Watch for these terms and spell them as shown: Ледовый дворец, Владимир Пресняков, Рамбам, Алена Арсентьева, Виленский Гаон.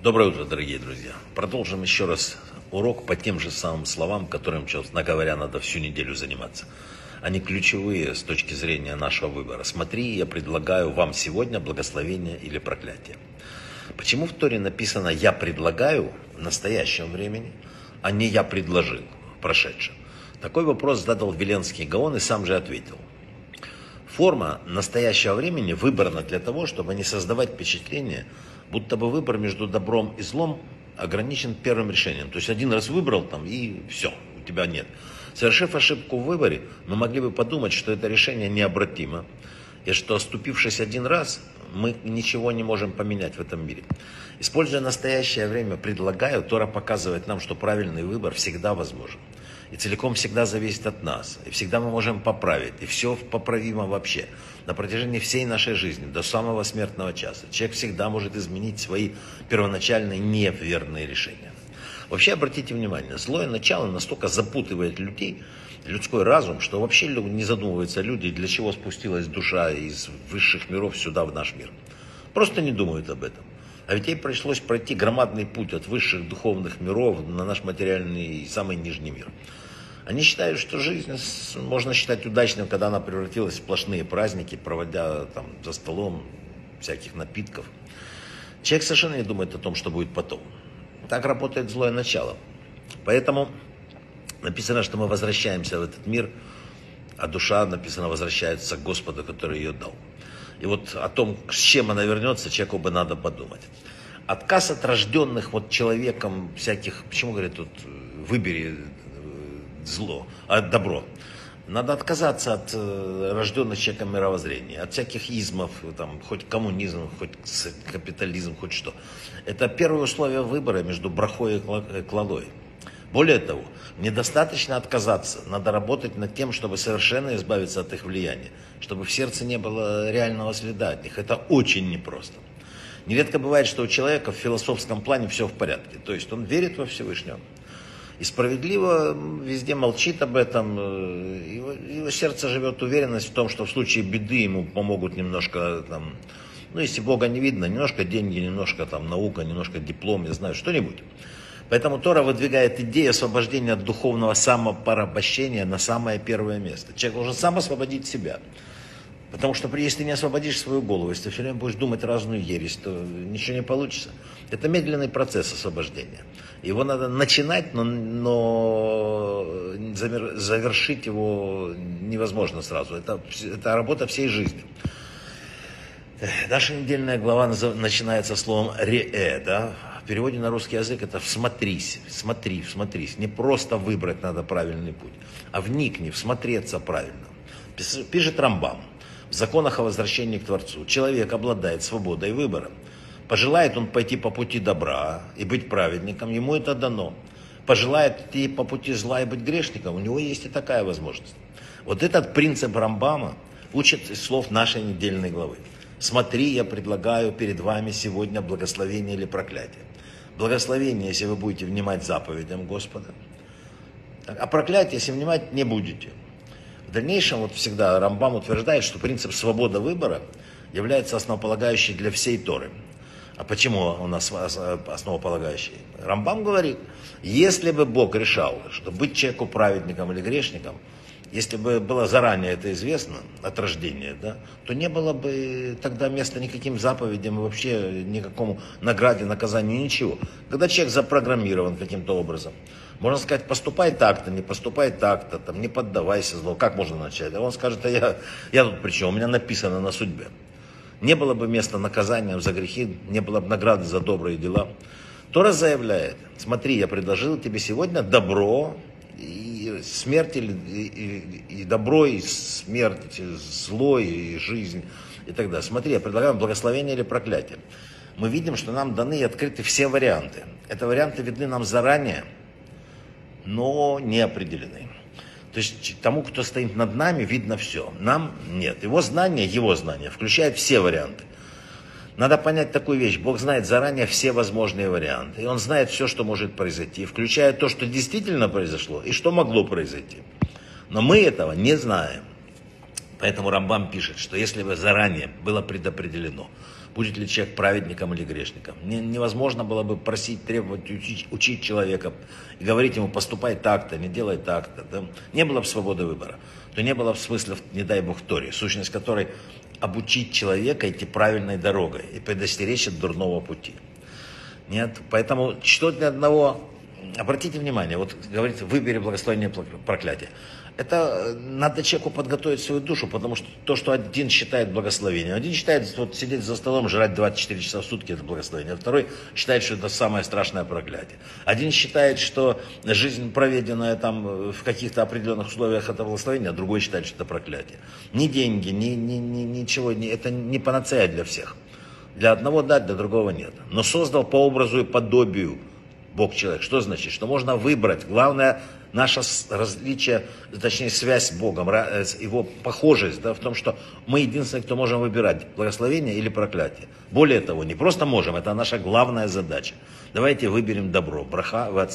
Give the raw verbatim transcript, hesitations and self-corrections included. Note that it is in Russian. Доброе утро, дорогие друзья. Продолжим еще раз урок по тем же самым словам, которым, честно говоря, надо всю неделю заниматься. Они ключевые с точки зрения нашего выбора. Смотри, я предлагаю вам сегодня благословение или проклятие. Почему в Торе написано «я предлагаю» в настоящем времени, а не «я предложил» в прошедшем? Такой вопрос задал Виленский Гаон и сам же ответил. Форма настоящего времени выбрана для того, чтобы не создавать впечатление, будто бы выбор между добром и злом ограничен первым решением. То есть один раз выбрал там и все, у тебя нет. Совершив ошибку в выборе, мы могли бы подумать, что это решение необратимо. И что, оступившись один раз, мы ничего не можем поменять в этом мире. Используя настоящее время, предлагаю, Тора показывает нам, что правильный выбор всегда возможен. И целиком всегда зависит от нас. И всегда мы можем поправить. И все поправимо вообще. На протяжении всей нашей жизни, до самого смертного часа, человек всегда может изменить свои первоначальные неверные решения. Вообще, обратите внимание, злое начало настолько запутывает людей, людской разум, что вообще не задумываются люди, для чего спустилась душа из высших миров сюда, в наш мир. Просто не думают об этом. А ведь ей пришлось пройти громадный путь от высших духовных миров на наш материальный, самый нижний мир. Они считают, что жизнь можно считать удачной, когда она превратилась в сплошные праздники, проводя там за столом всяких напитков. Человек совершенно не думает о том, что будет потом. Так работает злое начало. Поэтому написано, что мы возвращаемся в этот мир, а душа, написано, возвращается к Господу, который ее дал. И вот о том, с чем она вернется, человеку бы надо подумать. Отказ от рожденных вот человеком всяких, почему говорят тут, выбери зло, а добро. Надо отказаться от рожденных человеком мировоззрения, от всяких измов, там, хоть коммунизм, хоть капитализм, хоть что. Это первое условие выбора между брахой и клалой. Более того, недостаточно отказаться, надо работать над тем, чтобы совершенно избавиться от их влияния, чтобы в сердце не было реального следа от них. Это очень непросто. Нередко бывает, что у человека в философском плане все в порядке, то есть он верит во Всевышнего. И справедливо везде молчит об этом, его, его сердце живет уверенность в том, что в случае беды ему помогут немножко, там, ну если Бога не видно, немножко деньги, немножко там, наука, немножко диплом, я знаю, что-нибудь. Поэтому Тора выдвигает идею освобождения от духовного самопорабощения на самое первое место. Человек должен сам освободить себя. Потому что если ты не освободишь свою голову, если ты все время будешь думать разную ересь, то ничего не получится. Это медленный процесс освобождения. Его надо начинать, но, но завершить его невозможно сразу. Это, это работа всей жизни. Наша недельная глава начинается словом «реэ», да? В переводе на русский язык это «всмотрись», «смотри», «всмотрись». Не просто выбрать надо правильный путь, а вникни, всмотреться правильно. Пишет Рамбам в законах о возвращении к Творцу. Человек обладает свободой выбора. Пожелает он пойти по пути добра и быть праведником, ему это дано. Пожелает идти по пути зла и быть грешником, у него есть и такая возможность. Вот этот принцип Рамбама учит из слов нашей недельной главы. Смотри, я предлагаю перед вами сегодня благословение или проклятие. Благословение, если вы будете внимать заповедям Господа. А проклятие, если внимать не будете. В дальнейшем, вот всегда Рамбам утверждает, что принцип свободы выбора является основополагающей для всей Торы. А почему он основополагающий? Рамбам говорит, если бы Бог решал, что быть человеку праведником или грешником, если бы было заранее это известно, от рождения, да, то не было бы тогда места никаким заповедям и вообще никакому награде, наказанию, ничего. Когда человек запрограммирован каким-то образом, можно сказать, поступай так-то, не поступай так-то, там, не поддавайся зло, как можно начать? А он скажет, а я, я тут при чем, у меня написано на судьбе. Не было бы места наказания за грехи, не было бы награды за добрые дела. Тора заявляет, смотри, я предложил тебе сегодня добро, и смерть, и, и, и добро, и смерть, и зло, и жизнь, и так далее. Смотри, я предлагаю благословение или проклятие. Мы видим, что нам даны и открыты все варианты. Это варианты видны нам заранее, но не определены. То есть тому, кто стоит над нами, видно все. Нам нет. Его знание, его знание включает все варианты. Надо понять такую вещь. Бог знает заранее все возможные варианты. И Он знает все, что может произойти, включая то, что действительно произошло и что могло произойти. Но мы этого не знаем. Поэтому Рамбам пишет, что если бы заранее было предопределено, будет ли человек праведником или грешником. Невозможно было бы просить, требовать, учить, учить человека и говорить ему, поступай так-то, не делай так-то. Да? Не было бы свободы выбора, то не было бы смысла, не дай бог, Торе, сущность которой обучить человека идти правильной дорогой и предостеречь от дурного пути. Нет, поэтому что для одного, обратите внимание, вот говорит, выбери благословение проклятие. Это надо человеку подготовить свою душу, потому что то, что один считает благословением, один считает, вот сидеть за столом, жрать двадцать четыре часа в сутки, это благословение, а второй считает, что это самое страшное проклятие. Один считает, что жизнь, проведенная там в каких-то определенных условиях, это благословение, а другой считает, что это проклятие. Ни деньги, ни, ни, ни, ничего, ни, это не панацея для всех. Для одного да, для другого нет. Но создал по образу и подобию Бог человек. Что значит? Что можно выбрать. Главное, наше различие, точнее связь с Богом, его похожесть, да, в том, что мы единственные, кто можем выбирать, благословение или проклятие. Более того, не просто можем, это наша главная задача. Давайте выберем добро. Браха в отца.